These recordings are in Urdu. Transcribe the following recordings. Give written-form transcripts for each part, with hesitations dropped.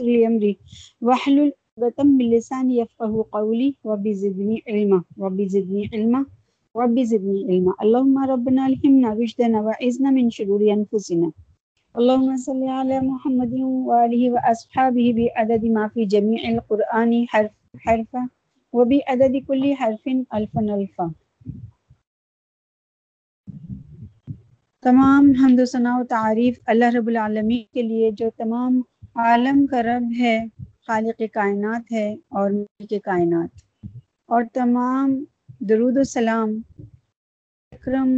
لأمري واحلل عقدة من لساني يفقهوا قولي رب زدني علما رب زدني علما رب زدني علما اللهم ربنا الهمنا رشدنا واعذنا من شرور انفسنا اللهم صل على محمد وآله وأصحابه بعدد ما في جميع القرآن حرف حرفا وبعدد كل حرف ألفا ألفا. تمام حمد و ثنا و تعریف اللہ رب العالمین کے لیے جو تمام عالم کا رب ہے، خالق کائنات ہے اور مالک کائنات، اور تمام درود و سلام اکرم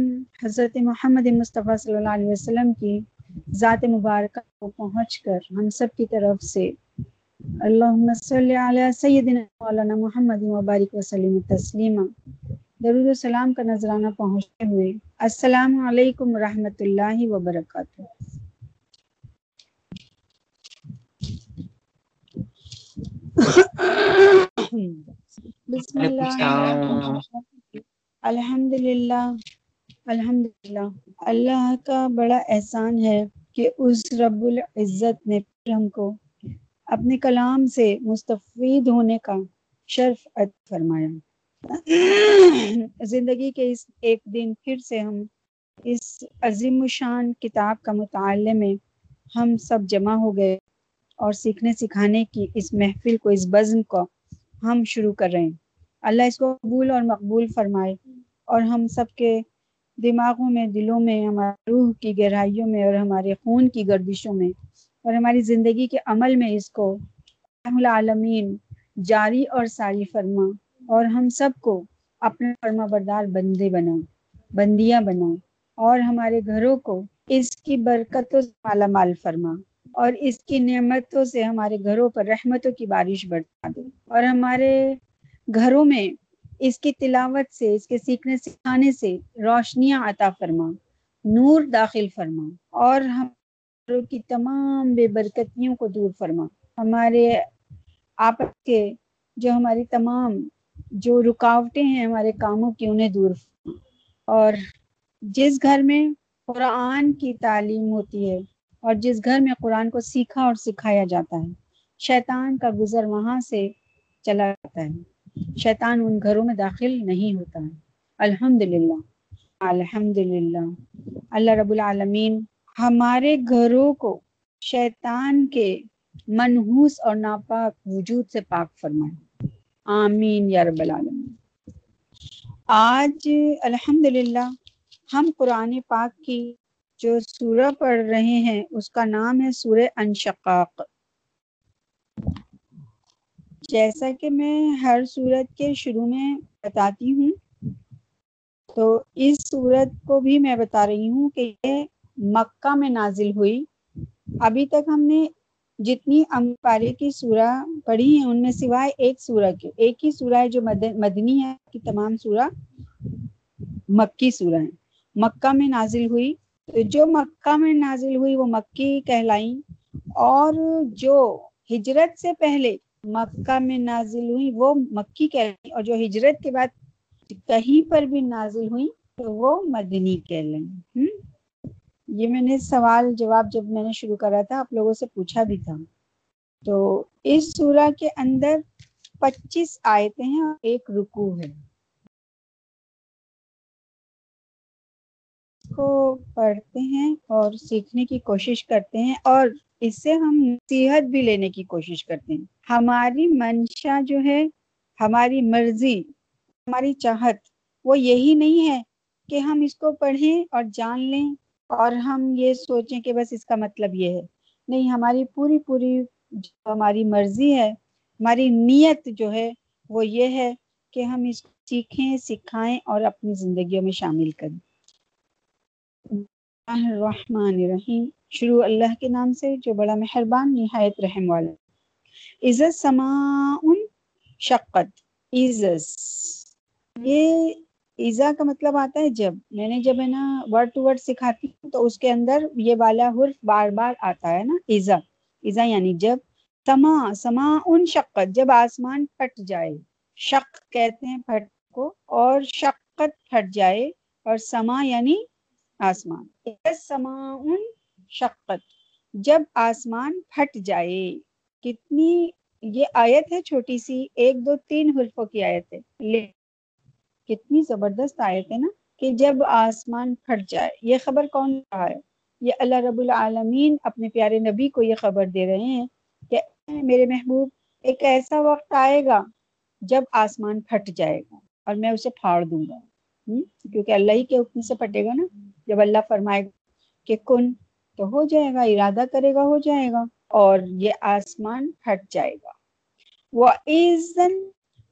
حضرت محمد مصطفیٰ صلی اللہ علیہ وسلم کی ذات مبارکہ کو پہنچ کر ہم سب کی طرف سے اللہم صلی علی سیدنا مولانا محمد مبارک وسلم تسلیما درود و سلام کا نذرانہ پہنچتے ہوئے السلام علیکم ورحمۃ اللہ وبرکاتہ. بسم اللہ، الحمدللہ الحمدللہ. اللہ کا بڑا احسان ہے کہ اس رب العزت نے پھر ہم کو اپنے کلام سے مستفید ہونے کا شرف عطا فرمایا. زندگی کے اس ایک دن پھر سے ہم اس عظیم الشان کتاب کا مطالعے میں ہم سب جمع ہو گئے اور سیکھنے سکھانے کی اس محفل کو، اس بزم کو ہم شروع کر رہے ہیں. اللہ اس کو قبول اور مقبول فرمائے اور ہم سب کے دماغوں میں، دلوں میں، ہماری روح کی گہرائیوں میں اور ہمارے خون کی گردشوں میں اور ہماری زندگی کے عمل میں اس کو رحم العالمین جاری اور ساری فرما اور ہم سب کو اپنے فرما بردار بندے بنا، بندیاں بنا، اور ہمارے گھروں کو اس کی برکتوں سے مالا مال فرما اور اس کی نعمتوں سے ہمارے گھروں پر رحمتوں کی بارش برسا دے اور ہمارے گھروں میں اس کی تلاوت سے، اس کے سیکھنے سکھانے سے روشنیاں عطا فرما، نور داخل فرما اور ہمارے گھروں کی تمام بے برکتیوں کو دور فرما. ہمارے آپس کے جو ہماری تمام جو رکاوٹیں ہیں ہمارے کاموں کی، انہیں دور فرما. اور جس گھر میں قرآن کی تعلیم ہوتی ہے اور جس گھر میں قرآن کو سیکھا اور سکھایا جاتا ہے، شیطان کا گزر وہاں سے چلا جاتا ہے، شیطان ان گھروں میں داخل نہیں ہوتا ہے. الحمدللہ الحمدللہ. اللہ رب العالمین ہمارے گھروں کو شیطان کے منحوس اور ناپاک وجود سے پاک فرمائے. آمین یا رب العالمین. آج الحمدللہ ہم قرآن پاک کی جو سورہ پڑھ رہے ہیں اس کا نام ہے سورہ انشقاق. جیسا کہ میں ہر سورت کے شروع میں بتاتی ہوں تو اس سورت کو بھی میں بتا رہی ہوں کہ یہ مکہ میں نازل ہوئی. ابھی تک ہم نے جتنی پارے کی سورہ پڑھی ہیں ان میں سوائے ایک سورہ کے، ایک ہی سورہ ہے جو مدنی ہے، کہ تمام سورہ مکی سورہ ہیں، مکہ میں نازل ہوئی. تو جو مکہ میں نازل ہوئی وہ مکی کہلائیں، اور جو ہجرت سے پہلے مکہ میں نازل ہوئی وہ مکی کہلائیں، اور جو ہجرت کے بعد کہیں پر بھی نازل ہوئی تو وہ مدنی کہلائیں. یہ میں نے سوال جواب جب میں نے شروع کرا تھا آپ لوگوں سے پوچھا بھی تھا. تو اس سورہ کے اندر 25 آیتیں ہیں اور ایک رکوع ہے. اس کو پڑھتے ہیں اور سیکھنے کی کوشش کرتے ہیں اور اس سے ہم نصیحت بھی لینے کی کوشش کرتے ہیں. ہماری منشا جو ہے، ہماری مرضی، ہماری چاہت وہ یہی نہیں ہے کہ ہم اس کو پڑھیں اور جان لیں اور ہم یہ سوچیں کہ بس اس کا مطلب یہ ہے. نہیں، ہماری پوری ہماری مرضی ہے، ہماری نیت جو ہے وہ یہ ہے کہ ہم اس کو سیکھیں، سکھائیں اور اپنی زندگیوں میں شامل کریں. بسم اللہ الرحمن الرحیم. شروع اللہ کے نام سے جو بڑا مہربان نہایت رحم والا. اذا السماء انشقت. یہ ایزا کا مطلب آتا ہے جب. میں نے جب ہے نا ورڈ ٹو ورڈ سکھاتی ہوں تو اس کے اندر یہ والا حرف بار بار آتا ہے نا، ایزا. ایزا یعنی جب. سما ان شقت، جب آسمان پھٹ جائے. شق کہتے ہیں پھٹ کو، اور شقت پھٹ جائے اور سما یعنی آسمان. سما ان شقت، جب آسمان پھٹ جائے کتنی یہ آیت ہے چھوٹی سی، 1 2 3 حرفوں کی آیت ہے، لیکن کتنی زبردست آیت ہے نا، کہ جب آسمان پھٹ جائے. یہ خبر کون رہا ہے؟ یہ اللہ رب العالمین اپنے پیارے نبی کو یہ خبر دے رہے ہیں کہ میرے محبوب ایک ایسا وقت آئے گا جب آسمان پھٹ جائے گا اور میں اسے پھاڑ دوں گا، کیونکہ اللہ ہی کے حکم سے پھٹے گا نا. جب اللہ فرمائے گا کہ کن تو ہو جائے گا، ارادہ کرے گا ہو جائے گا، اور یہ آسمان پھٹ جائے گا.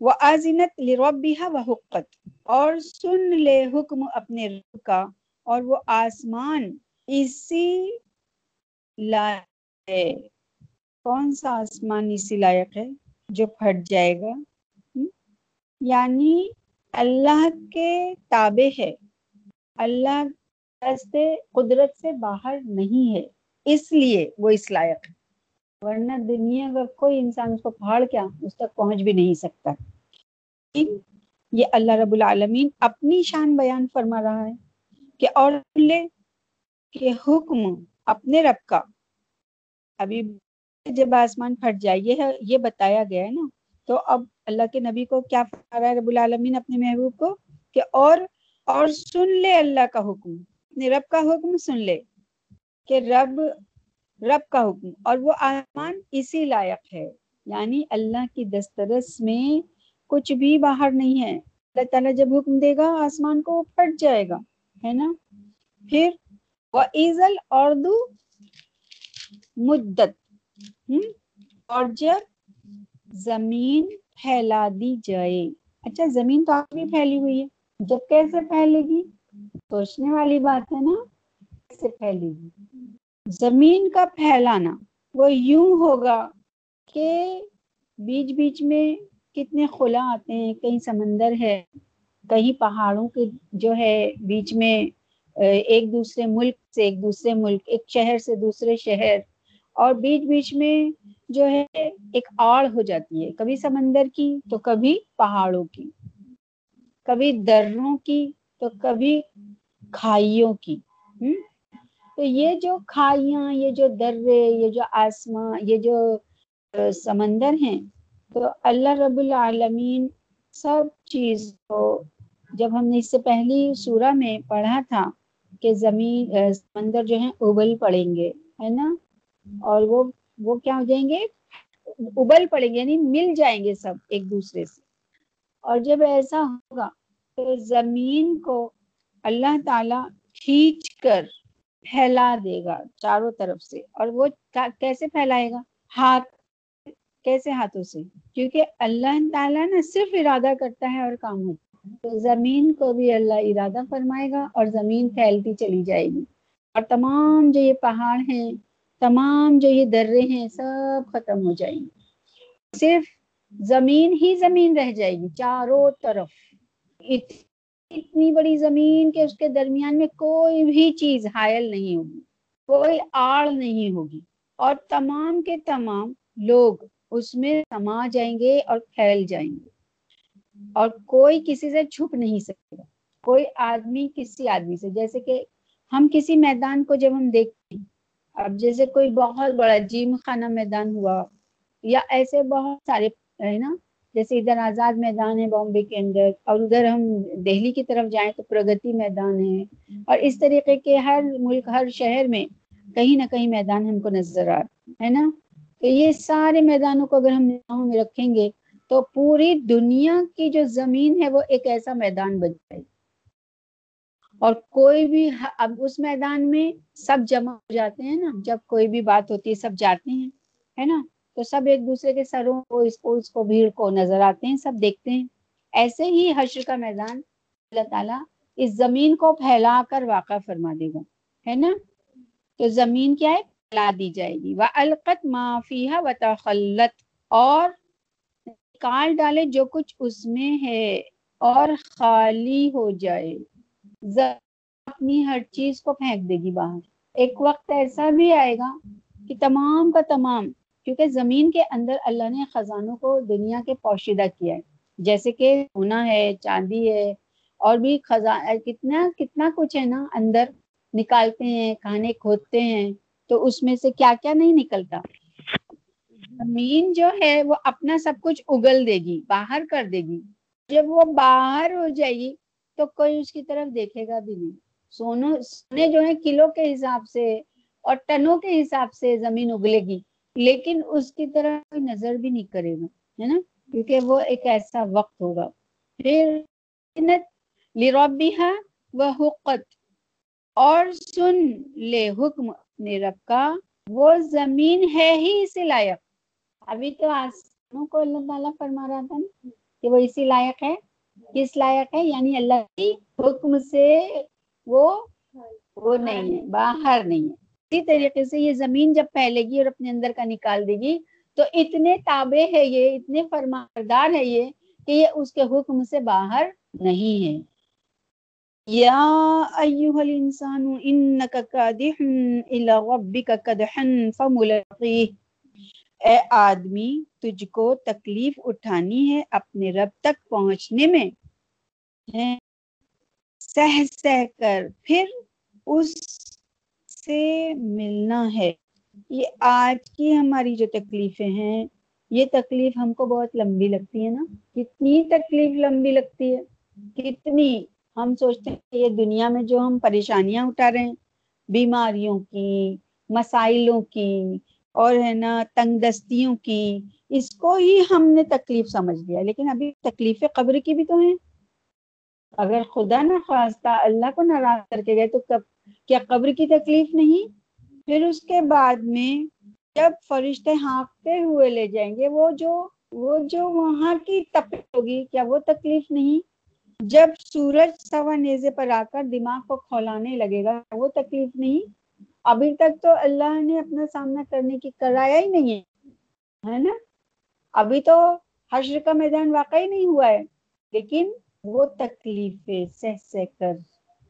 وَآذِنَتْ لِرَبِّهَا وَحُقَّتْ، اور سن لے حکم اپنے رب کا، اور وہ آسمان اسی لائق ہے. کون سا آسمان اسی لائق ہے؟ جو پھٹ جائے گا، یعنی اللہ کے تابع ہے، اللہ قدرت سے باہر نہیں ہے، اس لیے وہ اس لائق ہے. ورنہ دنیا کا کوئی انسان اس کو پھاڑ کیا اس تک پہنچ بھی نہیں سکتا. یہ اللہ رب العالمین اپنی شان بیان فرما رہا ہے کہ اور لے کہ حکم اپنے رب کا. ابھی جب آسمان پھٹ جائے یہ بتایا گیا ہے نا، تو اب اللہ کے نبی کو کیا فرما رہا ہے رب العالمین اپنے محبوب کو، کہ اور سن لے اللہ کا حکم، اپنے رب کا حکم سن لے، کہ رب کا حکم، اور وہ آسمان اسی لائق ہے. یعنی اللہ کی دسترس میں کچھ بھی باہر نہیں ہے. اللہ تعالیٰ جب حکم دے گا آسمان کو، وہ پھٹ جائے گا، ہے نا. پھر وَإِذَا الْأَرْضُ مُدَّتْ، اور جب زمین پھیلا دی جائے. اچھا، زمین تو آپ بھی پھیلی ہوئی ہے، جب کیسے پھیلے گی؟ سوچنے والی بات ہے نا، کیسے پھیلے گی؟ زمین کا پھیلانا وہ یوں ہوگا کہ بیچ بیچ میں کتنے خلا آتے ہیں، کہیں سمندر ہے، کہیں پہاڑوں کے جو ہے بیچ میں، ایک دوسرے ملک سے ایک دوسرے ملک، ایک شہر سے دوسرے شہر، اور بیچ بیچ میں جو ہے ایک آڑ ہو جاتی ہے، کبھی سمندر کی تو کبھی پہاڑوں کی، کبھی دروں کی تو کبھی کھائیوں کی. تو یہ جو کھائیاں، یہ جو درے، یہ جو آسمان، یہ جو سمندر ہیں، تو اللہ رب العالمین سب چیز کو، جب ہم نے اس سے پہلی سورہ میں پڑھا تھا کہ زمین سمندر جو ہیں ابل پڑیں گے، ہے نا، اور وہ کیا ہو جائیں گے؟ ابل پڑیں گے، یعنی مل جائیں گے سب ایک دوسرے سے. اور جب ایسا ہوگا تو زمین کو اللہ تعالیٰ کھینچ کر پھیلا دے گا چاروں طرف سے. اور وہ کیسے پھیلائے گا؟ کیسے ہاتھوں سے، کیونکہ اللہ تعالیٰ نا صرف ارادہ کرتا ہے اور کام ہوتا ہے. تو زمین کو بھی اللہ ارادہ فرمائے گا اور زمین پھیلتی چلی جائے گی، اور تمام جو یہ پہاڑ ہیں، تمام جو یہ درے ہیں، سب ختم ہو جائیں گے، صرف زمین ہی زمین رہ جائے گی چاروں طرف. اتنی بڑی زمین کہ اس کے درمیان میں کوئی بھی چیز حائل نہیں ہوگی، کوئی آڑ نہیں ہوگی، اور تمام کے تمام لوگ اس میں سما جائیں گے اور پھیل جائیں گے، اور کوئی کسی سے چھپ نہیں سکے گا، کوئی آدمی کسی آدمی سے. جیسے کہ ہم کسی میدان کو جب ہم دیکھتے ہیں، اب جیسے کوئی بہت بڑا جیم خانہ میدان ہوا، یا ایسے بہت سارے ہے نا، جیسے ادھر آزاد میدان ہے بامبے کے اندر، اور ادھر ہم دہلی کی طرف جائیں تو پرگتی میدان ہے، اور اس طریقے کے ہر ملک، ہر شہر میں کہیں نہ کہیں میدان ہم کو نظر آ رہا ہے نا. تو یہ سارے میدانوں کو اگر ہم نگاہوں میں رکھیں گے تو پوری دنیا کی جو زمین ہے وہ ایک ایسا میدان بن جائے گی، اور کوئی بھی اب اس میدان میں سب جمع ہو جاتے ہیں نا، جب کوئی بھی بات ہوتی ہے سب جاتے ہیں، ہے نا، تو سب ایک دوسرے کے سروں کو، اس کو بھیڑ کو نظر آتے ہیں، سب دیکھتے ہیں. ایسے ہی حشر کا میدان اللہ تعالیٰ اس زمین کو پھیلا کر واقع فرما دے گا، ہے نا. تو زمین کیا ہے؟ پھیلا دی جائے گی. وَأَلْقَتْ مَا فِيهَا وَتَخَلَّتْ، اور نکال ڈالے جو کچھ اس میں ہے اور خالی ہو جائے. زمین اپنی ہر چیز کو پھینک دے گی باہر. ایک وقت ایسا بھی آئے گا کہ تمام کا تمام، کیونکہ زمین کے اندر اللہ نے خزانوں کو دنیا کے پوشیدہ کیا ہے، جیسے کہ سونا ہے، چاندی ہے، اور بھی خزانہ کتنا کتنا کچھ ہے نا، اندر نکالتے ہیں، کھانے کھودتے ہیں تو اس میں سے کیا کیا نہیں نکلتا. زمین جو ہے وہ اپنا سب کچھ اگل دے گی, باہر کر دے گی. جب وہ باہر ہو جائے گی تو کوئی اس کی طرف دیکھے گا بھی نہیں. سونے جو ہے کلو کے حساب سے اور ٹنوں کے حساب سے زمین اگلے گی, لیکن اس کی طرف کوئی نظر بھی نہیں کرے گا, ہے نا, کیونکہ وہ ایک ایسا وقت ہوگا. پھر لربھا وحقت, اور سن لے حکم اپنے رب کا, وہ زمین ہے ہی اسی لائق. ابھی تو آسمانوں کو اللہ تعالیٰ فرما رہا تھا نا کہ وہ اسی لائق ہے. کس لائق ہے؟ یعنی اللہ کی حکم سے وہ نہیں ہے, باہر نہیں ہے. اسی طریقے سے یہ زمین جب پھیلے گی اور اپنے اندر کا نکال دے گی تو اتنے تابع ہے یہ, اتنے فرمانبردار ہے یہ کہ یہ اس کے حکم سے باہر نہیں ہے. یا ایھا الانسان انک کادح الی ربک کدحا فملاقیہ, اے آدمی تجھ کو تکلیف اٹھانی ہے اپنے رب تک پہنچنے میں, سہ سہ کر پھر اس سے ملنا ہے. یہ آج کی ہماری جو تکلیفیں ہیں, یہ تکلیف ہم کو بہت لمبی لگتی ہے نا. کتنی تکلیف لمبی لگتی ہے, کتنی. ہم سوچتے ہیں کہ یہ دنیا میں جو ہم پریشانیاں اٹھا رہے ہیں, بیماریوں کی, مسائلوں کی, اور ہے نا تنگ دستیوں کی, اس کو ہی ہم نے تکلیف سمجھ لیا. لیکن ابھی تکلیف قبر کی بھی تو ہیں. اگر خدا نخواستہ اللہ کو ناراض کر کے گئے تو کیا قبر کی تکلیف نہیں؟ پھر اس کے بعد میں جب فرشتے ہانکتے ہوئے لے جائیں گے, وہ جو وہاں کی تپش ہوگی, کیا وہ تکلیف نہیں؟ جب سورج سوا نیزے پر آ کر دماغ کو کھولانے لگے گا, وہ تکلیف نہیں؟ ابھی تک تو اللہ نے اپنا سامنا کرنے کی کرایا ہی نہیں ہے نا. ابھی تو حشر کا میدان واقعی نہیں ہوا ہے, لیکن وہ تکلیفیں سہ سہ کر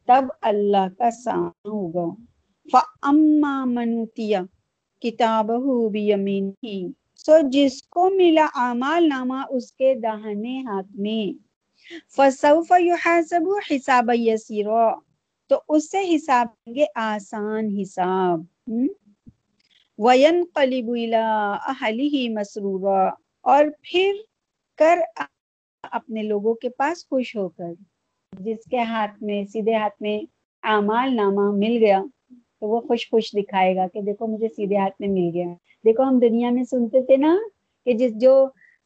تب اللہ کا سامنا ہوگا. فَأَمَّا مَنْ أُوتِيَ کِتَابَهُ بِيَمِينِهِ, سو جس کو ملا اعمال نامہ اس کے داہنے ہاتھ میں, فَسَوْفَ يُحَاسَبُ حِسَابًا يَسِيرًا, تو اس سے حساب لیں گے آسان حساب. وَيَنْقَلِبُ إِلَىٰ أَهْلِهِ مَسْرُورًا, اور پھر کر اپنے لوگوں کے پاس خوش ہو کر. جس کے ہاتھ میں, سیدھے ہاتھ میں اعمال نامہ مل گیا تو وہ خوش خوش دکھائے گا کہ دیکھو مجھے سیدھے ہاتھ میں مل گیا. دیکھو ہم دنیا میں سنتے تھے نا کہ جو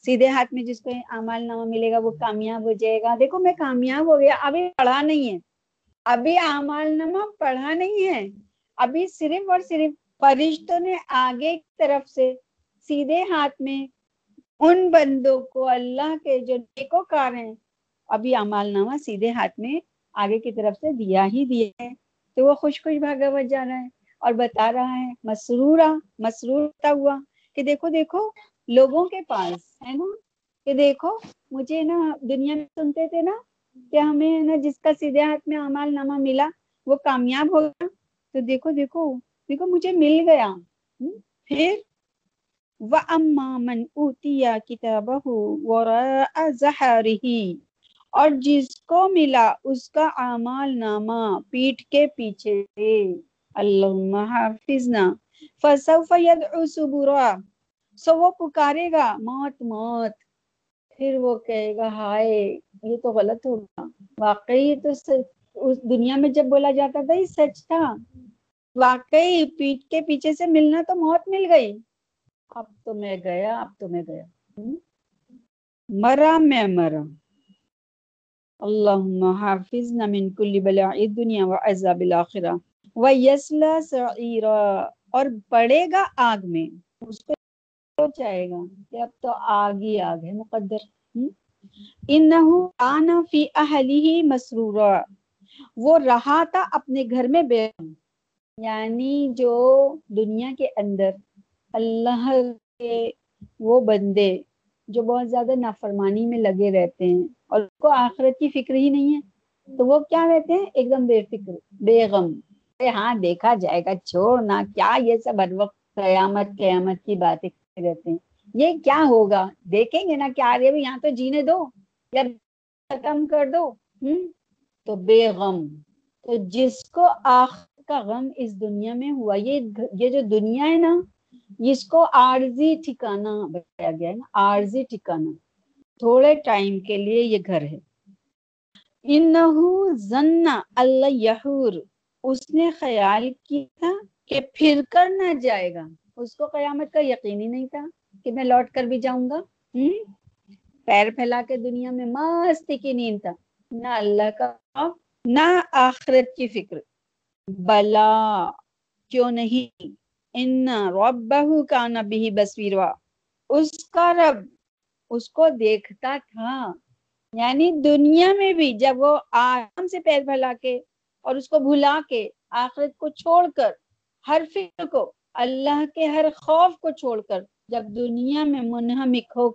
سیدھے ہاتھ میں جس کو اعمال نامہ ملے گا وہ کامیاب ہو جائے گا. دیکھو میں کامیاب ہو گیا. ابھی پڑھا نہیں ہے, ابھی اعمال نامہ پڑھا نہیں ہے, ابھی صرف اور صرف فرشتوں نے آگے کی طرف سے سیدھے ہاتھ میں ان بندوں کو, اللہ کے جو نیکوکار ہیں, ابھی اعمال نامہ سیدھے ہاتھ میں آگے کی طرف سے دیا ہی دیا ہے. تو وہ خوش خوش بھاگا بچ جا رہا ہے اور بتا رہا ہے مسرور ہوتا ہوا کہ دیکھو لوگوں کے پاس, ہے نا, کہ دیکھو مجھے نا, دنیا میں سنتے تھے نا کہ ہمیں نا جس کا سیدھے ہاتھ میں اعمال نامہ ملا وہ کامیاب ہو گیا, تو دیکھو دیکھو دیکھو مجھے مل گیا. پھر وَأَمَّا مَنْ أُوتِيَ كِتَابَهُ وَرَاءَ ظَهْرِهِ, اور جس کو ملا اس کا اعمال نامہ پیٹھ کے پیچھے سے, اللہم حافظنا, فسوف یدعو ثبورا, سو وہ پکارے گا موت موت. پھر وہ کہے گا ہائے یہ تو غلط ہوگا, واقعی تو اس دنیا میں جب بولا جاتا تھا یہ سچ تھا, واقعی پیٹھ کے پیچھے سے ملنا تو موت مل گئی. اب تو میں گیا, مرا, اللہم حافظنا من کل بلاء الدنیا وعذاب الاخرہ ویسلا سعیرا, اور بڑھے گا آگ میں. اس کو چاہے گا کہ اب تو آگ ہی آگ ہے مقدر. انہ کان فی اہلہ مسرورا, وہ رہا تھا اپنے گھر میں بے غم. یعنی جو دنیا کے اندر اللہ کے وہ بندے جو بہت زیادہ نافرمانی میں لگے رہتے ہیں اور اس کو آخرت کی فکر ہی نہیں ہے, تو وہ کیا رہتے ہیں, ایک دم بے فکر, بے غم. ہاں دیکھا جائے گا, چھوڑنا کیا, یہ سب ہر وقت قیامت کی باتیں رہتے ہیں, یہ کیا ہوگا دیکھیں گے نا, کیا رہے یہاں تو جینے دو یا ختم کر دو. تو بے غم, تو جس کو آخر کا غم اس دنیا میں ہوا, یہ جو دنیا ہے نا, اس کو عارضی ٹھکانہ بتایا گیا ہے نا, عارضی ٹھکانہ, تھوڑے ٹائم کے لیے یہ گھر ہے. انہو ظنّا اللہ یحور, اس نے خیال کیا کہ پھر کر نہ جائے گا, اس کو قیامت کا یقین ہی نہیں تھا کہ میں لوٹ کر بھی جاؤں گا. پیر پھیلا کے دنیا میں مستی کی نیند تھا, نہ اللہ کا خوف نہ آخرت کی فکر. بلا کیوں نہیں, ان ربہ کان بہ بصیرا, اس کا رب اس کو دیکھتا تھا. یعنی دنیا میں بھی جب وہ آرام سے پیر پھیلا کے اور اس کو بھلا کے آخرت کو چھوڑ کر, ہر فکر کو, اللہ کے ہر خوف کو چھوڑ کر, جب دنیا میں منہمک ہو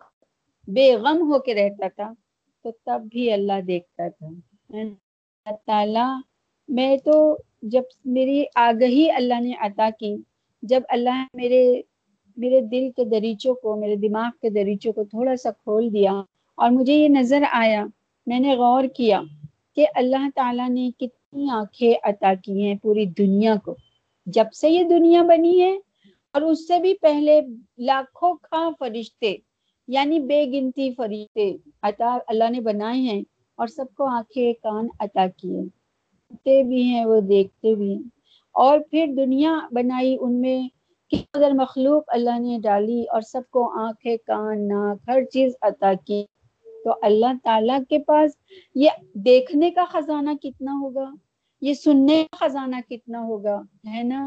بے غم ہو کے رہتا تھا تو تب بھی اللہ دیکھتا تھا. اللہ تعالیٰ, میں تو جب میری آگہی اللہ نے عطا کی, جب اللہ نے میرے دل کے دریچوں کو, میرے دماغ کے دریچوں کو تھوڑا سا کھول دیا اور مجھے یہ نظر آیا, میں نے غور کیا کہ اللہ تعالیٰ نے کتنی آنکھیں عطا کی ہیں پوری دنیا کو جب سے یہ دنیا بنی ہے, اور اس سے بھی پہلے لاکھوں خواہ فرشتے, یعنی بے گنتی فرشتے عطا اللہ نے بنائے ہیں, اور سب کو آنکھیں کان عطا کیے, سنتے بھی ہیں وہ, دیکھتے بھی ہیں. اور پھر دنیا بنائی, ان میں قدر مخلوق اللہ نے ڈالی اور سب کو آنکھیں کان ناک ہر چیز عطا کی. تو اللہ تعالیٰ کے پاس یہ دیکھنے کا خزانہ کتنا ہوگا, یہ سننے کا خزانہ کتنا ہوگا, ہے نا.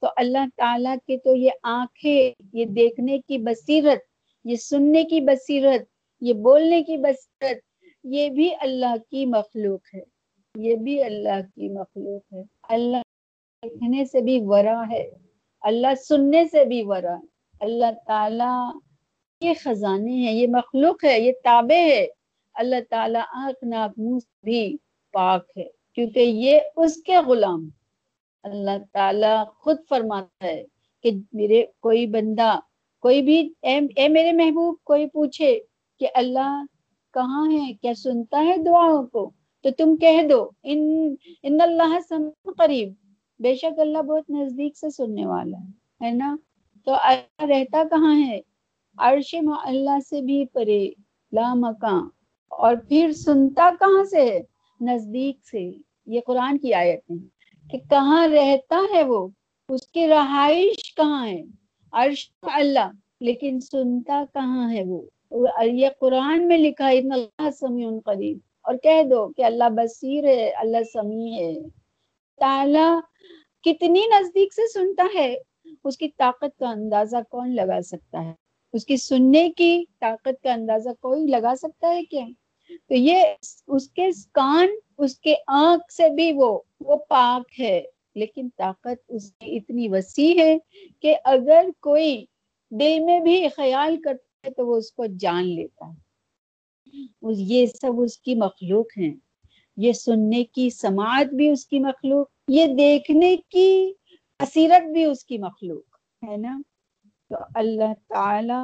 تو اللہ تعالیٰ کے تو یہ آنکھیں, یہ دیکھنے کی بصیرت, یہ سننے کی بصیرت, یہ بولنے کی بصیرت, یہ بھی اللہ کی مخلوق ہے, یہ بھی اللہ کی مخلوق ہے. اللہ دیکھنے سے بھی ورا ہے, اللہ سننے سے بھی ورا ہے. اللہ تعالیٰ یہ خزانے ہیں, یہ مخلوق ہے, یہ تابع ہے. اللہ تعالیٰ آنکھ ناک منہ سے بھی پاک ہے, کیونکہ یہ اس کے غلام. اللہ تعالیٰ خود فرماتا ہے کہ میرے کوئی بندہ, کوئی بھی, اے میرے محبوب, کوئی پوچھے کہ اللہ کہاں ہے, کیا سنتا ہے دعاؤں کو, تو تم کہہ دو ان اللہ سمع قریب, بے شک اللہ بہت نزدیک سے سننے والا ہے نا. تو اللہ رہتا کہاں ہے, عرش معلیٰ سے بھی پرے, لا مکان. اور پھر سنتا کہاں سے ہے, نزدیک سے. یہ قرآن کی آیت ہے کہ کہاں رہتا ہے وہ, اس کی رہائش کہاں ہے, عرش اللہ, لیکن سنتا کہاں ہے وہ. یہ قرآن میں لکھا ہے ان اللہ سمیع قریب, اور کہہ دو کہ اللہ بصیر ہے, اللہ سمیع ہے. تعالیٰ کتنی نزدیک سے سنتا ہے, اس کی طاقت کا اندازہ کون لگا سکتا ہے, اس کی سننے کی طاقت کا اندازہ کوئی لگا سکتا ہے کیا. تو یہ اس کے کان, اس کے آنکھ سے بھی وہ پاک ہے, لیکن طاقت اس کی اتنی وسیع ہے کہ اگر کوئی دل میں بھی خیال کرتا ہے تو وہ اس کو جان لیتا ہے. یہ سب اس کی مخلوق ہیں. یہ سننے کی سماعت بھی اس کی مخلوق, یہ دیکھنے کی بصیرت بھی اس کی مخلوق ہے نا. تو اللہ تعالی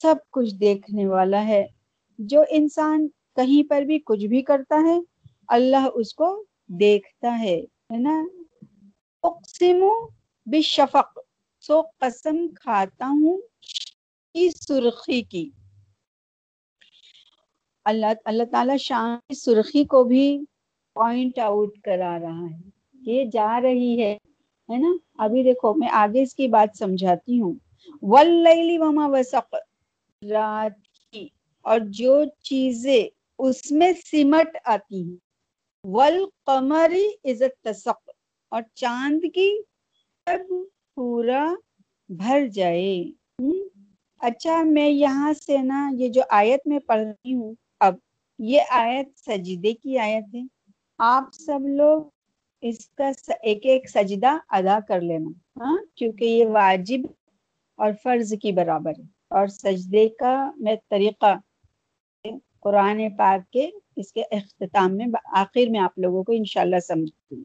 سب کچھ دیکھنے والا ہے. جو انسان کہیں پر بھی کچھ بھی کرتا ہے, اللہ اس کو دیکھتا ہے نا. اقسم بالشفق, سو قسم کھاتا ہوں کی سرخی کی. اللہ تعالیٰ شام کی سرخی کو بھی پوائنٹ آؤٹ کرا رہا ہے, یہ جا رہی ہے نا. ابھی دیکھو میں آگے اس کی بات سمجھاتی ہوں. واللیل وما وسق, رات کی اور جو چیزیں اس میں سمٹ آتی ہیں. والقمر اذا اتسق, اور چاند کی جب پورا بھر جائے. اچھا میں یہاں سے نا یہ جو آیت میں پڑھ رہی ہوں, اب یہ آیت سجدے کی آیت ہے. آپ سب لوگ اس کا ایک ایک سجدہ ادا کر لینا, ہاں, کیونکہ یہ واجب اور فرض کی برابر ہے. اور سجدے کا میں طریقہ قرآن پاک کے اس کے اختتام میں, آخر میں آپ لوگوں کو انشاءاللہ سمجھتی ہوں.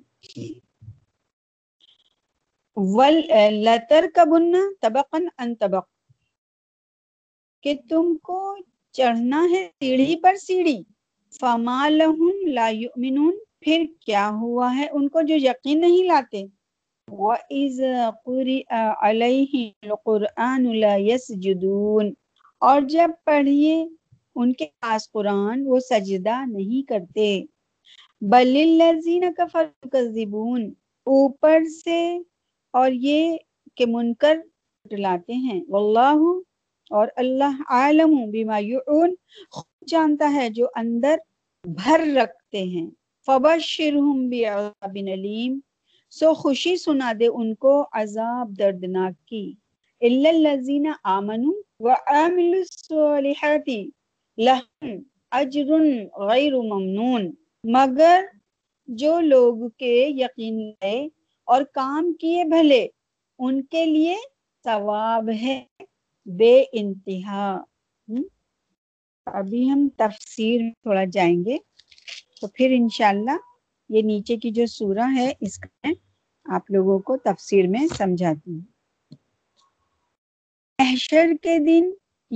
لَتَرْكَبُنَّ طَبَقًا عَنْ طَبَقٍ, کہ تم کو چڑھنا ہے سیڑھی پر سیڑھی. فَمَا لَهُمْ لَا يُؤْمِنُونَ, پھر کیا ہوا ہے ان کو جو یقین نہیں لاتے. وَإِذَا قُرِئَ عَلَيْهِ الْقُرْآنُ لَا يَسْجُدُونَ، اور جب پڑھیے ان کے پاس قرآن وہ سجدہ نہیں کرتے۔ بَلِ الَّذِينَ كَفَرُوا يُكَذِّبُونَ، اوپر سے اور یہ کہ منکر جھٹلاتے ہیں۔ وَاللَّهُ، اور اللہ، عَالِمٌ بِمَا يُعْلُونَ، خود جانتا ہے جو اندر بھر رکھتے ہیں۔ فَبَشِّرْهُمْ بِعَذَابٍ أَلِيمٍ، سو خوشی سنا دے ان کو عذاب دردناک کی۔ اِلَّا الَّذِينَ آمَنُوا وَعَمِلُوا الصَّالِحَاتِ لَهُمْ أَجْرٌ غَيْرُ مَمْنُونٍ، مگر جو لوگ کے یقین لائے اور کام کیے بھلے ان کے لیے ثواب ہے بے انتہا۔ ابھی ہم تفسیر میں تھوڑا جائیں گے، تو پھر انشاءاللہ یہ نیچے کی جو سورہ ہے اس کا آپ لوگوں کو تفسیر میں سمجھاتی ہوں۔ محشر کے دن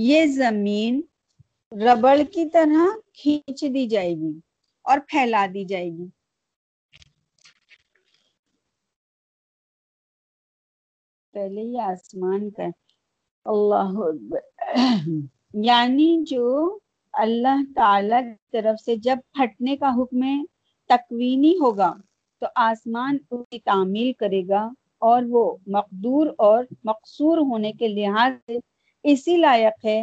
یہ زمین ربڑ کی طرح کھینچ دی جائے گی اور پھیلا دی جائے گی۔ پہلے یہ آسمان کا، اللہ اکبر، یعنی جو اللہ تعالی کی طرف سے جب پھٹنے کا حکم ہے تکوینی ہوگا تو آسمان اس کی تعمیل کرے گا، اور وہ مقدور اور مقصور ہونے کے لحاظ سے اسی لائق ہے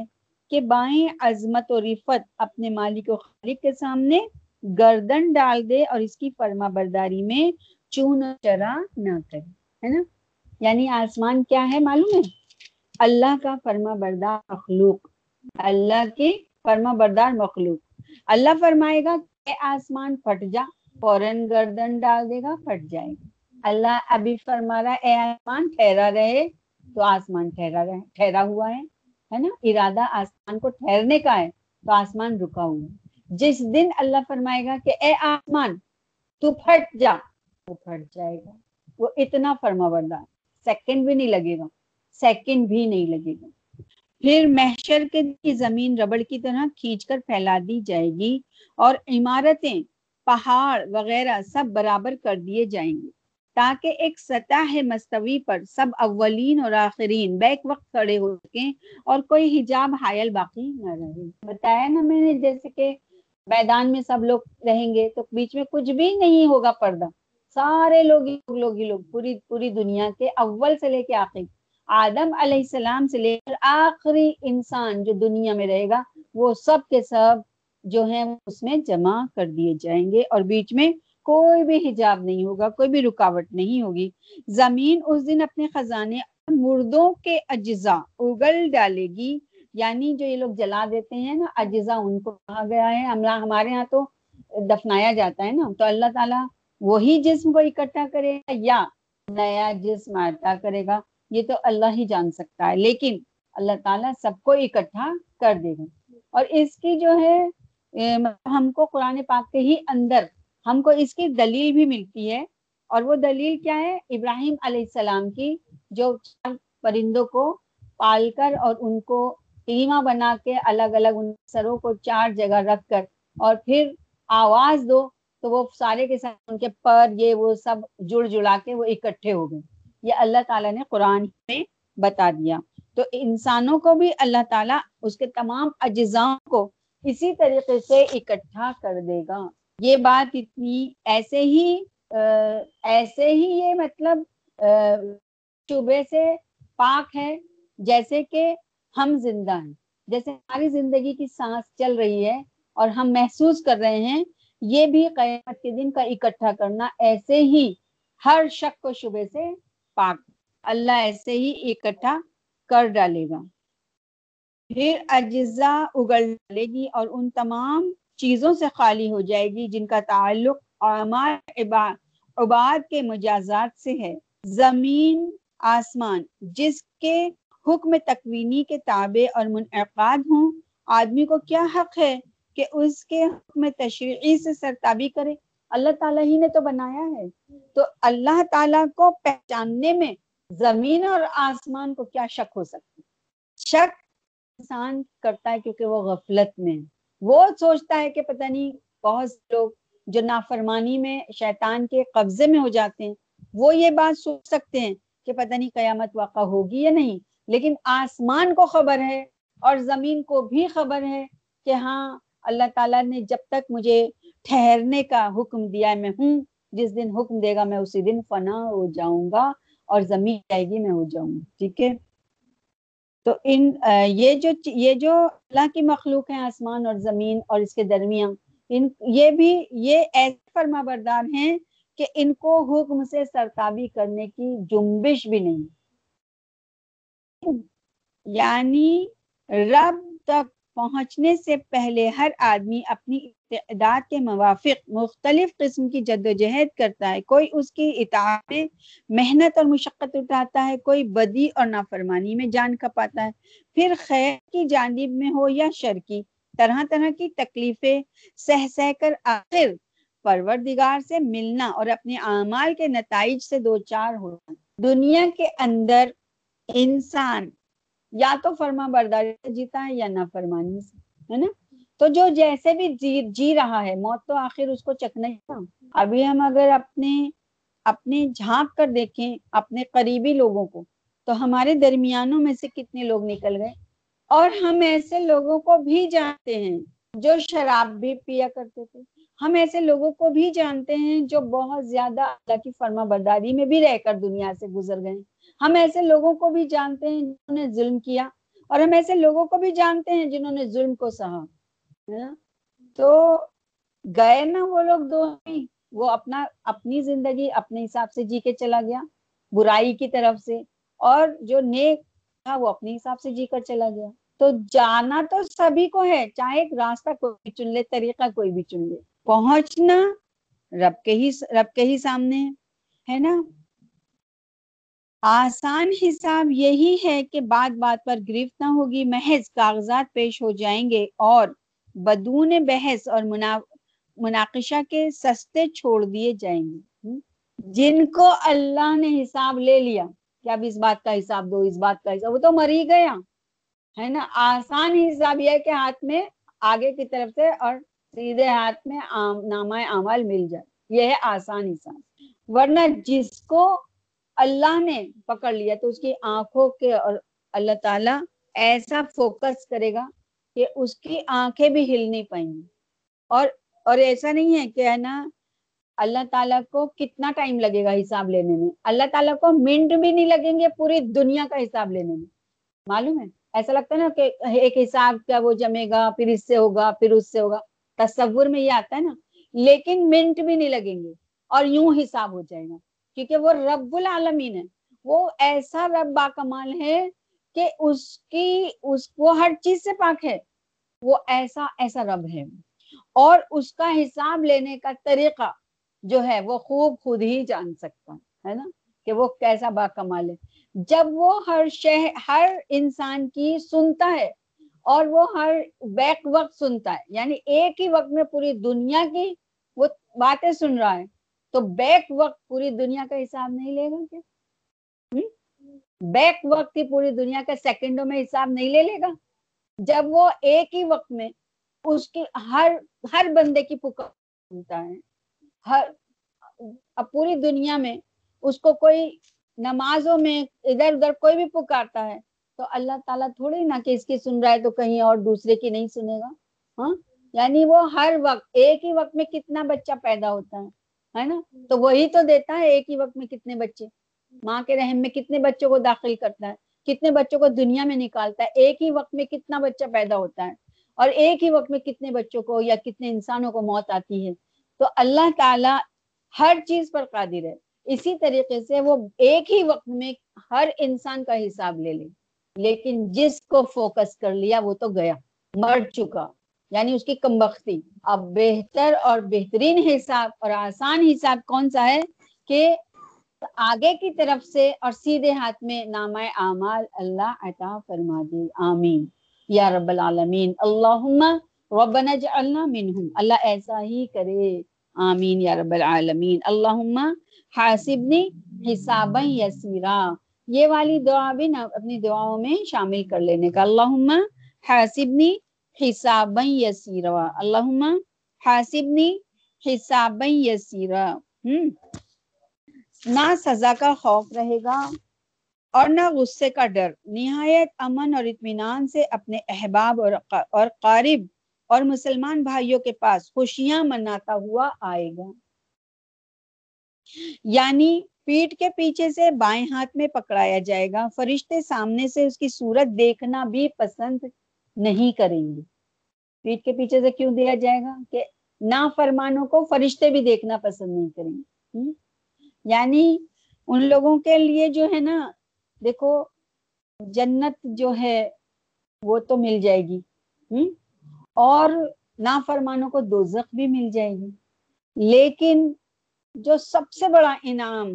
کہ بائیں عظمت و رفت اپنے مالک و خالق کے سامنے گردن ڈال دے اور اس کی فرما برداری میں چون و چرا نہ کرے، ہے نا۔ یعنی آسمان کیا ہے معلوم ہے؟ اللہ کا فرما بردار مخلوق، اللہ کے فرما بردار مخلوق۔ اللہ فرمائے گا کہ آسمان پھٹ جا، فوراً گردن ڈال دے گا، پھٹ جائے گا۔ اللہ ابھی فرما رہا ہے اے آسمان ٹھہرا رہے، تو آسمان ٹھہرا ہوا ہے نا۔ ارادہ آسمان کو ٹھہرنے کا ہے تو آسمان رکا ہوا ہے۔ جس دن اللہ فرمائے گا کہ اے آسمان تو پھٹ جا، وہ پھٹ جائے گا۔ وہ اتنا فرما بردار، سیکنڈ بھی نہیں لگے گا، سیکنڈ بھی نہیں لگے گا۔ پھر محشر کی زمین ربڑ کی طرح کھینچ کر پھیلا دی جائے گی اور عمارتیں، پہاڑ وغیرہ سب برابر کر دیے جائیں گے، تاکہ ایک سطح مستوی پر سب اولین اور آخرین بیک وقت کھڑے ہو سکیں اور کوئی حجاب حائل باقی نہ رہے۔ بتایا نا میں نے، جیسے کہ میدان میں سب لوگ رہیں گے تو بیچ میں کچھ بھی نہیں ہوگا پردہ، سارے لوگ ہی لوگ، پوری دنیا کے اول سے لے کے آخر، آدم علیہ السلام سے لے کر آخری انسان جو دنیا میں رہے گا، وہ سب کے سب جو ہیں اس میں جمع کر دیے جائیں گے، اور بیچ میں کوئی بھی حجاب نہیں ہوگا، کوئی بھی رکاوٹ نہیں ہوگی۔ زمین اس دن اپنے خزانے اور مردوں کے اجزاء اگل ڈالے گی، یعنی جو یہ لوگ جلا دیتے ہیں نا، اجزاء ان کو کہا گیا ہے۔ ہمارے ہاں تو دفنایا جاتا ہے نا، تو اللہ تعالیٰ وہی جسم کو اکٹھا کرے گا یا نیا جسم عطا کرے گا، یہ تو اللہ ہی جان سکتا ہے، لیکن اللہ تعالیٰ سب کو اکٹھا کر دے گا۔ اور اس کی جو ہے ہم کو قرآن پاک کے ہی اندر ہم کو اس کی دلیل بھی ملتی ہے، اور وہ دلیل کیا ہے؟ ابراہیم علیہ السلام کی، جو پرندوں کو پال کر اور ان کو ٹیما بنا کے الگ الگ ان سروں کو چار جگہ رکھ کر اور پھر آواز دو تو وہ سارے کے ساتھ ان کے پر یہ وہ سب جڑا کے وہ اکٹھے ہو گئے۔ یہ اللہ تعالیٰ نے قرآن میں بتا دیا۔ تو انسانوں کو بھی اللہ تعالیٰ اس کے تمام اجزاء کو اسی طریقے سے اکٹھا کر دے گا۔ یہ بات اتنی ایسے ہی یہ مطلب شبے سے پاک ہے جیسے کہ ہم زندہ ہیں، جیسے ہماری زندگی کی سانس چل رہی ہے اور ہم محسوس کر رہے ہیں، یہ بھی قیامت کے دن کا اکٹھا کرنا ایسے ہی ہر شک و شبے سے پاک، اللہ ایسے ہی اکٹھا کر ڈالے گا۔ پھر اجزاء اگل ڈالے گی اور ان تمام چیزوں سے خالی ہو جائے گی جن کا تعلق اعمال عباد کے مجازات سے ہے۔ زمین، آسمان جس کے حکم تکوینی کے تابع اور منعقاد ہوں، آدمی کو کیا حق ہے کہ اس کے حکم تشریعی سے سرتابی کرے؟ اللہ تعالیٰ ہی نے تو بنایا ہے، تو اللہ تعالیٰ کو پہچاننے میں زمین اور آسمان کو کیا شک ہو سکتی؟ شک انسان کرتا ہے کیونکہ وہ غفلت میں، وہ سوچتا ہے کہ پتہ نہیں، بہت سے لوگ جو نافرمانی میں شیطان کے قبضے میں ہو جاتے ہیں وہ یہ بات سوچ سکتے ہیں کہ پتہ نہیں قیامت واقع ہوگی یا نہیں، لیکن آسمان کو خبر ہے اور زمین کو بھی خبر ہے کہ ہاں اللہ تعالیٰ نے جب تک مجھے ٹھہرنے کا حکم دیا میں ہوں، جس دن حکم دے گا میں اسی دن فنا ہو جاؤں گا اور زمین جائے گی میں ہو جاؤں گا، ٹھیک ہے۔ تو ان یہ جو اللہ کی مخلوق ہیں آسمان اور زمین اور اس کے درمیان، ان یہ بھی یہ ایسے فرما بردار ہیں کہ ان کو حکم سے سرتابی کرنے کی جنبش بھی نہیں، یعنی رب تک پہنچنے سے پہلے ہر آدمی اپنی استعداد کے موافق مختلف قسم کی جد و جہد کرتا ہے، کوئی اس کی اطاعت میں محنت اور مشقت اٹھاتا ہے، کوئی بدی اور نافرمانی میں جان کھپاتا ہے، پھر خیر کی جانب میں ہو یا شر کی، طرح طرح کی تکلیفیں سہ کر آخر پروردگار سے ملنا اور اپنے اعمال کے نتائج سے دوچار ہونا۔ دنیا کے اندر انسان یا تو فرما برداری سے جیتا ہے یا نافرمانی سے، ہے نا، تو جو جیسے بھی جی رہا ہے، موت تو آخر اس کو چکھنا ہی تھا۔ ابھی ہم اگر اپنے جھانک کر دیکھیں اپنے قریبی لوگوں کو، تو ہمارے درمیانوں میں سے کتنے لوگ نکل گئے، اور ہم ایسے لوگوں کو بھی جانتے ہیں جو شراب بھی پیا کرتے تھے، ہم ایسے لوگوں کو بھی جانتے ہیں جو بہت زیادہ اللہ کی فرما برداری میں بھی رہ کر دنیا سے گزر گئے، ہم ایسے لوگوں کو بھی جانتے ہیں جنہوں نے ظلم کیا، اور ہم ایسے لوگوں کو بھی جانتے ہیں جنہوں نے ظلم کو سہا، ہے نا۔ تو گئے نا وہ لوگ دو، وہ اپنی زندگی اپنے حساب سے جی کے چلا گیا برائی کی طرف سے، اور جو نیک تھا وہ اپنے حساب سے جی کر چلا گیا۔ تو جانا تو سبھی کو ہے، چاہے ایک راستہ کوئی بھی چن لے، طریقہ کوئی بھی چن لے، پہنچنا رب کے ہی سامنے ہے نا۔ آسان حساب یہی ہے کہ بات بات پر گرفت نہ ہوگی، محض کاغذات پیش ہو جائیں گے اور بدون بحث اور مناقشہ کے سستے چھوڑ دیے جائیں گے۔ جن کو اللہ نے حساب لے لیا کہ اب اس بات کا حساب دو، اس بات کا حساب، وہ تو مر ہی گیا، ہے نا۔ آسان حساب یہ ہے کہ ہاتھ میں آگے کی طرف سے اور سیدھے ہاتھ میں نامہ اعمال مل جائے، یہ ہے آسان حساب۔ ورنہ جس کو اللہ نے پکڑ لیا تو اس کی آنکھوں کے، اور اللہ تعالیٰ ایسا فوکس کرے گا کہ اس کی آنکھیں بھی ہل نہیں پائیں گی، اور ایسا نہیں ہے کہ، ہے نا، اللہ تعالیٰ کو کتنا ٹائم لگے گا حساب لینے میں، اللہ تعالیٰ کو منٹ بھی نہیں لگیں گے پوری دنیا کا حساب لینے میں، معلوم ہے۔ ایسا لگتا ہے نا کہ ایک حساب کیا وہ جمے گا، پھر اس سے ہوگا، پھر اس سے ہوگا، تصور میں یہ آتا ہے نا، لیکن منٹ بھی نہیں لگیں گے اور یوں حساب ہو جائے گا، کیونکہ وہ رب العالمین ہے، وہ ایسا رب باکمال ہے کہ وہ ہر چیز سے پاک ہے، وہ ایسا رب ہے، اور اس کا حساب لینے کا طریقہ جو ہے وہ خود ہی جان سکتا ہے نا، کہ وہ کیسا باکمال ہے۔ جب وہ ہر انسان کی سنتا ہے اور وہ ہر بیک وقت سنتا ہے، یعنی ایک ہی وقت میں پوری دنیا کی وہ باتیں سن رہا ہے، تو بیک وقت پوری دنیا کا حساب نہیں لے گا کیا؟ بیک وقت ہی پوری دنیا کے سیکنڈوں میں حساب نہیں لے گا؟ جب وہ ایک ہی وقت میں اس کی ہر بندے کی پکار سنتا ہے، اب پوری دنیا میں اس کو کوئی نمازوں میں ادھر ادھر کوئی بھی پکارتا ہے، تو اللہ تعالیٰ تھوڑی نا کہ اس کی سن رہا ہے تو کہیں اور دوسرے کی نہیں سنے گا، ہاں، یعنی وہ ہر وقت ایک ہی وقت میں کتنا بچہ پیدا ہوتا ہے نا، تو وہی تو دیتا ہے ایک ہی وقت میں کتنے بچے، ماں کے رحم میں کتنے بچوں کو داخل کرتا ہے، کتنے بچوں کو دنیا میں نکالتا ہے، ایک ہی وقت میں کتنا بچہ پیدا ہوتا ہے، اور ایک ہی وقت میں کتنے بچوں کو یا کتنے انسانوں کو موت آتی ہے، تو اللہ تعالیٰ ہر چیز پر قادر ہے۔ اسی طریقے سے وہ ایک ہی وقت میں ہر انسان کا حساب لے لے، لیکن جس کو فوکس کر لیا وہ تو گیا، مر چکا، یعنی اس کی کمبختی۔ اب بہتر اور بہترین حساب اور آسان حساب کون سا ہے کہ آگے کی طرف سے اور سیدھے ہاتھ میں نامہ اعمال اللہ عطا فرما دی، آمین یا رب العالمین، اللہم ربنا اجعلنا منہم، اللہ ایسا ہی کرے، آمین یا رب العالمین، اللہم حاسبنی حسابا یسیرا، یہ والی دعا بھی اپنی دعاؤں میں شامل کر لینے کا، اللہم حاسبنی حسابا یسیرا، اللہم حاسبنی حسابا یسیرا۔ نہ سزا کا خوف رہے گا اور نہ غصے کا ڈر، نہایت امن اور اطمینان سے اپنے احباب اور قارب اور مسلمان بھائیوں کے پاس خوشیاں مناتا ہوا آئے گا۔ یعنی پیٹھ کے پیچھے سے بائیں ہاتھ میں پکڑایا جائے گا، فرشتے سامنے سے اس کی صورت دیکھنا بھی پسند نہیں کریں گے۔ پیٹھ کے پیچھے سے کیوں دیا جائے گا؟ کہ نافرمانوں کو فرشتے بھی دیکھنا پسند نہیں کریں گے، یعنی ان لوگوں کے لیے جو ہے نا، دیکھو جنت جو ہے وہ تو مل جائے گی اور نافرمانوں کو دوزخ بھی مل جائے گی، لیکن جو سب سے بڑا انعام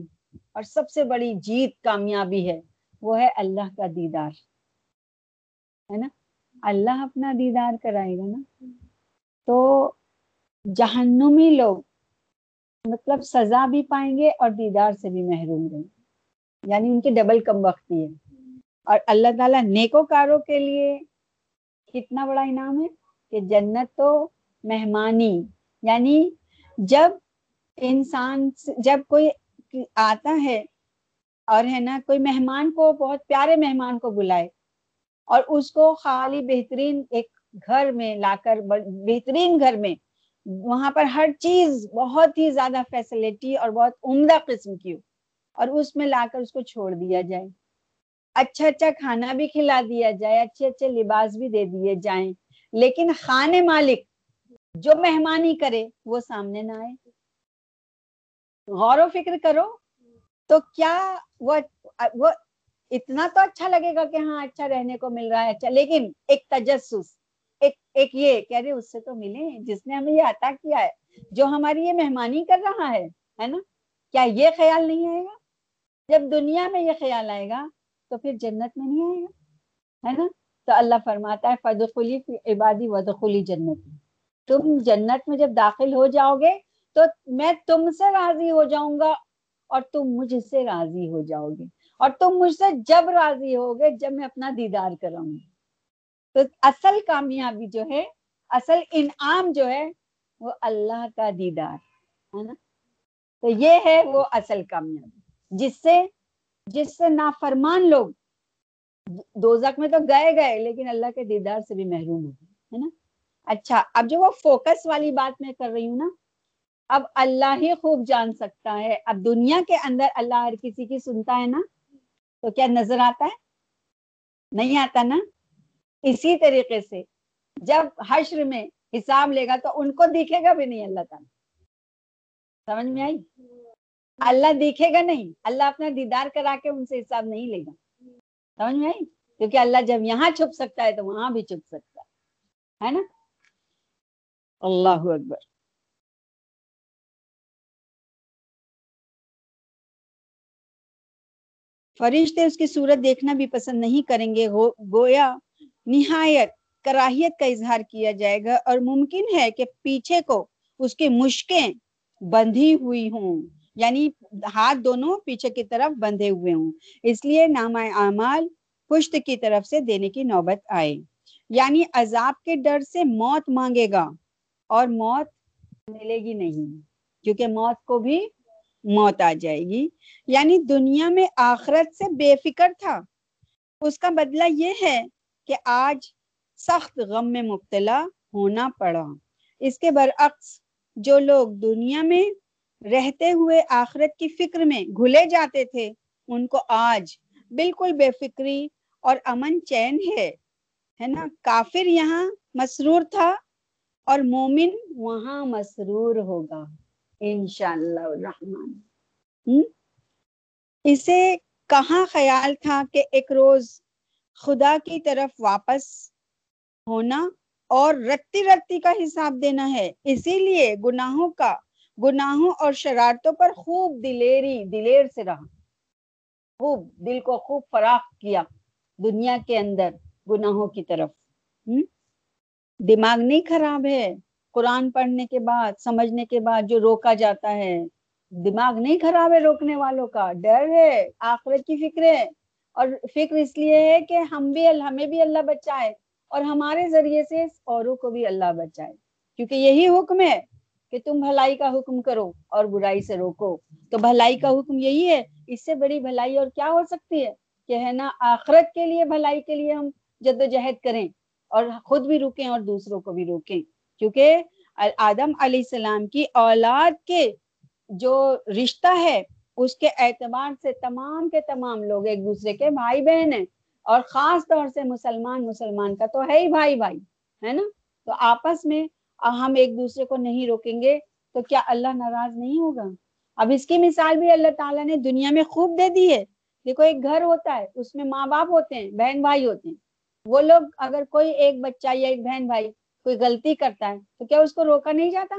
اور سب سے بڑی جیت کامیابی ہے وہ ہے اللہ کا دیدار، ہے نا؟ اللہ اپنا دیدار کرائے گا نا۔ تو جہنمی لوگ مطلب سزا بھی پائیں گے اور دیدار سے بھی محروم رہیں گے، یعنی ان کی ڈبل کم بختی ہے۔ اور اللہ تعالیٰ نیکوکاروں کے لیے کتنا بڑا انعام ہے کہ جنت تو مہمانی، یعنی جب انسان جب کوئی آتا ہے اور ہے نا کوئی مہمان کو، بہت پیارے مہمان کو بلائے اور اس کو خالی بہترین ایک گھر میں لا کر، بہترین گھر میں، وہاں پر ہر چیز بہت ہی زیادہ فیسلٹی اور بہت عمدہ قسم کی ہو، اور اس میں لا کر اس کو چھوڑ دیا جائے، اچھا اچھا کھانا بھی کھلا دیا جائے، اچھے اچھے لباس بھی دے دیے جائیں، لیکن خانے مالک جو مہمانی کرے وہ سامنے نہ آئے۔ غور و فکر کرو تو کیا وہ اتنا تو اچھا لگے گا کہ ہاں اچھا رہنے کو مل رہا ہے اچھا، لیکن ایک تجسس، ایک یہ کہہ رہے اس سے تو ملے جس نے ہمیں یہ عطا کیا ہے، جو ہماری یہ مہمانی کر رہا ہے نا، کیا یہ خیال نہیں آئے گا؟ جب دنیا میں یہ خیال آئے گا تو پھر جنت میں نہیں آئے گا، ہے نا۔ تو اللہ فرماتا ہے فَادْخُلِي فِي عِبَادِي وَادْخُلِي جَنَّتِي، تم جنت میں جب داخل ہو جاؤ گے تو میں تم سے راضی ہو جاؤں گا اور تم مجھ سے راضی ہو جاؤ گے، اور تم مجھ سے جب راضی ہوگے جب میں اپنا دیدار کراؤں گی۔ تو اصل کامیابی جو ہے، اصل انعام جو ہے وہ اللہ کا دیدار ہے نا۔ تو یہ ہے وہ اصل کامیابی جس سے نافرمان لوگ دوزخ میں تو گئے لیکن اللہ کے دیدار سے بھی محروم ہو گئے، ہے نا۔ اچھا، اب جو وہ فوکس والی بات میں کر رہی ہوں نا، اب اللہ ہی خوب جان سکتا ہے۔ اب دنیا کے اندر اللہ ہر کسی کی سنتا ہے نا، تو کیا نظر آتا ہے؟ نہیں آتا نا۔ اسی طریقے سے جب حشر میں حساب لے گا تو ان کو دیکھے گا بھی نہیں اللہ تعالیٰ، سمجھ میں آئی؟ اللہ دیکھے گا نہیں، اللہ اپنا دیدار کرا کے ان سے حساب نہیں لے گا، سمجھ میں آئی؟ کیونکہ اللہ جب یہاں چھپ سکتا ہے تو وہاں بھی چھپ سکتا ہے نا۔ اللہ اکبر۔ فرشتے اس کی صورت دیکھنا بھی پسند نہیں کریں گے، گویا نہایت کراہیت کا اظہار کیا جائے گا، اور ممکن ہے کہ پیچھے کو اس کی مشکیں بندھی ہوئی ہوں، یعنی ہاتھ دونوں پیچھے کی طرف بندھے ہوئے ہوں، اس لیے نامہ اعمال پشت کی طرف سے دینے کی نوبت آئے۔ یعنی عذاب کے ڈر سے موت مانگے گا اور موت ملے گی نہیں، کیونکہ موت کو بھی موت آ جائے گی۔ یعنی دنیا میں آخرت سے بے فکر تھا، اس کا بدلہ یہ ہے کہ آج سخت غم میں مبتلا ہونا پڑا۔ اس کے برعکس جو لوگ دنیا میں رہتے ہوئے آخرت کی فکر میں گھلے جاتے تھے، ان کو آج بالکل بے فکری اور امن چین ہے نا۔ کافر یہاں مسرور تھا اور مومن وہاں مسرور ہوگا انشاءاللہ الرحمن۔ اسے کہاں خیال تھا کہ ایک روز خدا کی طرف واپس ہونا اور رتی رتی کا حساب دینا ہے، اسی لیے گناہوں اور شرارتوں پر خوب دلیر سے رہا، خوب دل کو خوب فراخ کیا دنیا کے اندر گناہوں کی طرف۔ دماغ نہیں خراب ہے، قرآن پڑھنے کے بعد سمجھنے کے بعد جو روکا جاتا ہے، دماغ نہیں خراب ہے روکنے والوں کا، ڈر ہے، آخرت کی فکر ہے، اور فکر اس لیے ہے کہ ہمیں بھی اللہ بچائے اور ہمارے ذریعے سے اوروں کو بھی اللہ بچائے، کیونکہ یہی حکم ہے کہ تم بھلائی کا حکم کرو اور برائی سے روکو. تو بھلائی کا حکم یہی ہے, اس سے بڑی بھلائی اور کیا ہو سکتی ہے کہ ہے نا. آخرت کے لیے بھلائی کے لیے ہم جدوجہد کریں اور خود بھی روکیں اور دوسروں کو بھی روکیں, کیونکہ آدم علیہ السلام کی اولاد کے جو رشتہ ہے اس کے اعتبار سے تمام کے تمام لوگ ایک دوسرے کے بھائی بہن ہیں, اور خاص طور سے مسلمان, مسلمان کا تو ہے ہی بھائی بھائی ہے نا. تو آپس میں ہم ایک دوسرے کو نہیں روکیں گے تو کیا اللہ ناراض نہیں ہوگا؟ اب اس کی مثال بھی اللہ تعالیٰ نے دنیا میں خوب دے دی ہے. دیکھو ایک گھر ہوتا ہے, اس میں ماں باپ ہوتے ہیں, بہن بھائی ہوتے ہیں. وہ لوگ اگر کوئی ایک بچہ یا ایک بہن بھائی کوئی غلطی کرتا ہے تو کیا اس کو روکا نہیں جاتا؟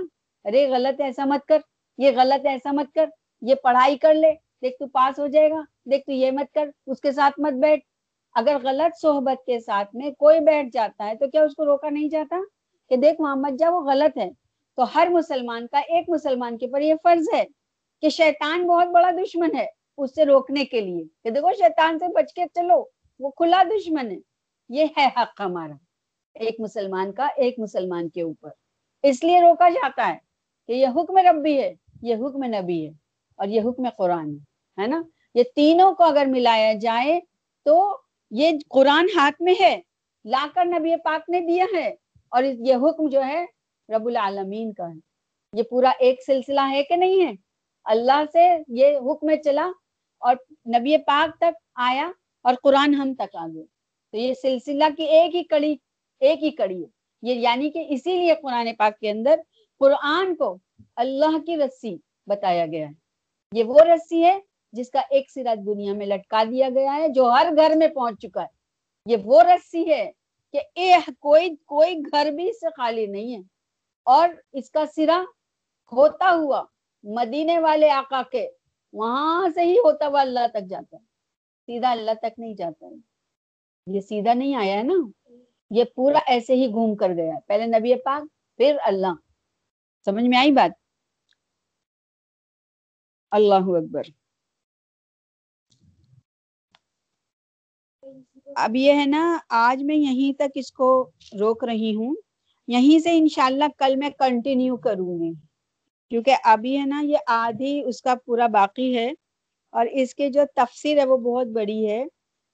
ارے غلط ہے ایسا مت کر, یہ غلط ہے ایسا مت کر, یہ پڑھائی کر لے, دیکھ تو پاس ہو جائے گا, دیکھ تو یہ مت کر, اس کے ساتھ مت بیٹھ. اگر غلط صحبت کے ساتھ میں کوئی بیٹھ جاتا ہے تو کیا اس کو روکا نہیں جاتا کہ دیکھ وہاں مت جا, وہ غلط ہے؟ تو ہر مسلمان کا, ایک مسلمان کے پر یہ فرض ہے کہ شیطان بہت بڑا دشمن ہے, اس سے روکنے کے لیے کہ دیکھو شیطان سے بچ کے چلو, وہ کھلا دشمن ہے. یہ ہے حق ہمارا ایک مسلمان کا, ایک مسلمان کے اوپر. اس لیے روکا جاتا ہے کہ یہ حکم ربی ہے, یہ حکم نبی ہے, اور یہ حکم قرآن ہے نا. یہ تینوں کو اگر ملایا جائے تو یہ قرآن ہاتھ میں ہے, لا کر نبی پاک نے دیا ہے, اور یہ حکم جو ہے رب العالمین کا ہے. یہ پورا ایک سلسلہ ہے کہ نہیں ہے؟ اللہ سے یہ حکم چلا اور نبی پاک تک آیا اور قرآن ہم تک آ گیا. تو یہ سلسلہ کی ایک ہی کڑی ہے یہ, یعنی کہ اسی لیے قرآن پاک کے اندر قرآن کو اللہ کی رسی بتایا گیا ہے. یہ وہ رسی ہے جس کا ایک سرا دنیا میں لٹکا دیا گیا ہے, جو ہر گھر میں پہنچ چکا ہے. یہ وہ رسی ہے کہ کوئی گھر بھی اس سے خالی نہیں ہے, اور اس کا سرا ہوتا ہوا مدینے والے آقا کے وہاں سے ہی ہوتا ہوا اللہ تک جاتا ہے, سیدھا اللہ تک نہیں جاتا ہے. یہ سیدھا نہیں آیا ہے نا, یہ پورا ایسے ہی گھوم کر گیا ہے, پہلے نبی پاک پھر اللہ. سمجھ میں آئی بات؟ اللہ اکبر. اب یہ ہے نا, آج میں یہیں تک اس کو روک رہی ہوں, یہیں سے انشاءاللہ کل میں کنٹینیو کروں گی, کیونکہ ابھی ہے نا یہ آدھی اس کا پورا باقی ہے, اور اس کے جو تفسیر ہے وہ بہت بڑی ہے,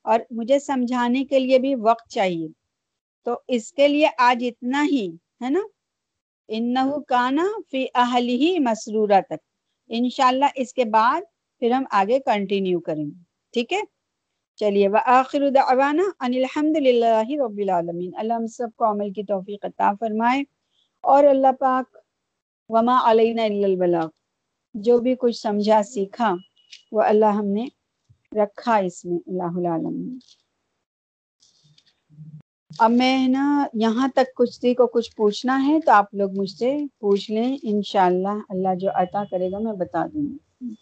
اور مجھے سمجھانے کے لیے بھی وقت چاہیے. تو اس کے لیے آج اتنا ہی ہے نا. انہو کانا فی اہلہ مسرورا تک انشاءاللہ, اس کے بعد پھر ہم آگے کنٹینیو کریں گے, ٹھیک ہے؟ چلیے, وآخر دعوانا ان الحمدللہ رب العالمین. اللہ ہم سب کو عمل کی توفیق عطا فرمائے, اور اللہ پاک وما علینا الا البلاغ, جو بھی کچھ سمجھا سیکھا وہ اللہ ہم نے رکھا اس میں. اللہ العالمین. اب میں نا یہاں تک کسی کو کچھ پوچھنا ہے تو آپ لوگ مجھ سے پوچھ لیں, انشاءاللہ اللہ جو عطا کرے گا میں بتا دوں گی.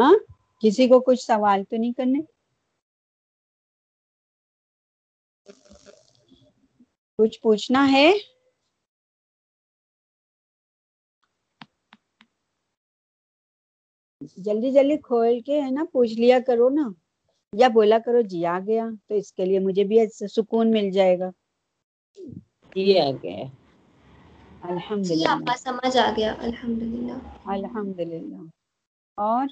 ہاں, کسی کو کچھ سوال تو نہیں کرنے؟ کچھ پوچھنا ہے؟ جلدی جلدی کھول کے ہے نا پوچھ لیا کرو نا, یا بولا کرو جی آ گیا, تو اس کے لیے مجھے بھی سکون مل جائے گا. جی آ گیا, الحمدللہ سمجھ آ گیا, الحمدللہ الحمدللہ. اور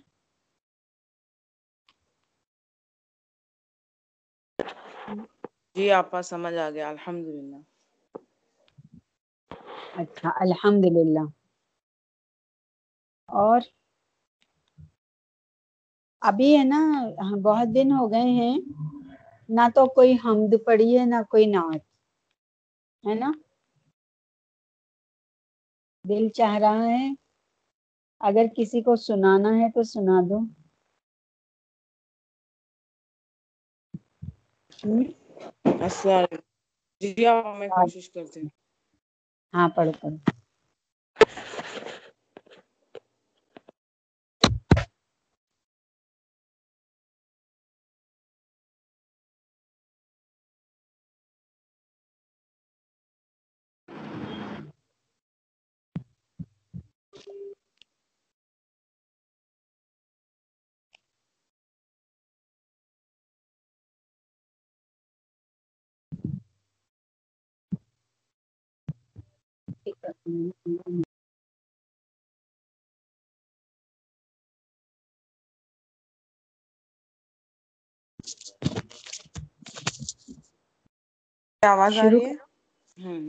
جی آپا سمجھ آ گیا, الحمدللہ. اچھا, الحمدللہ. اور ابھی ہے نا بہت دن ہو گئے ہیں, نہ تو کوئی حمد پڑی ہے نہ کوئی نعت ہے نا. دل چاہ رہا ہے اگر کسی کو سنانا ہے تو سنا دو. جی میں کوشش کرتی ہوں. ہاں پڑھو پڑھو. آواز آ شروع رہی ہے؟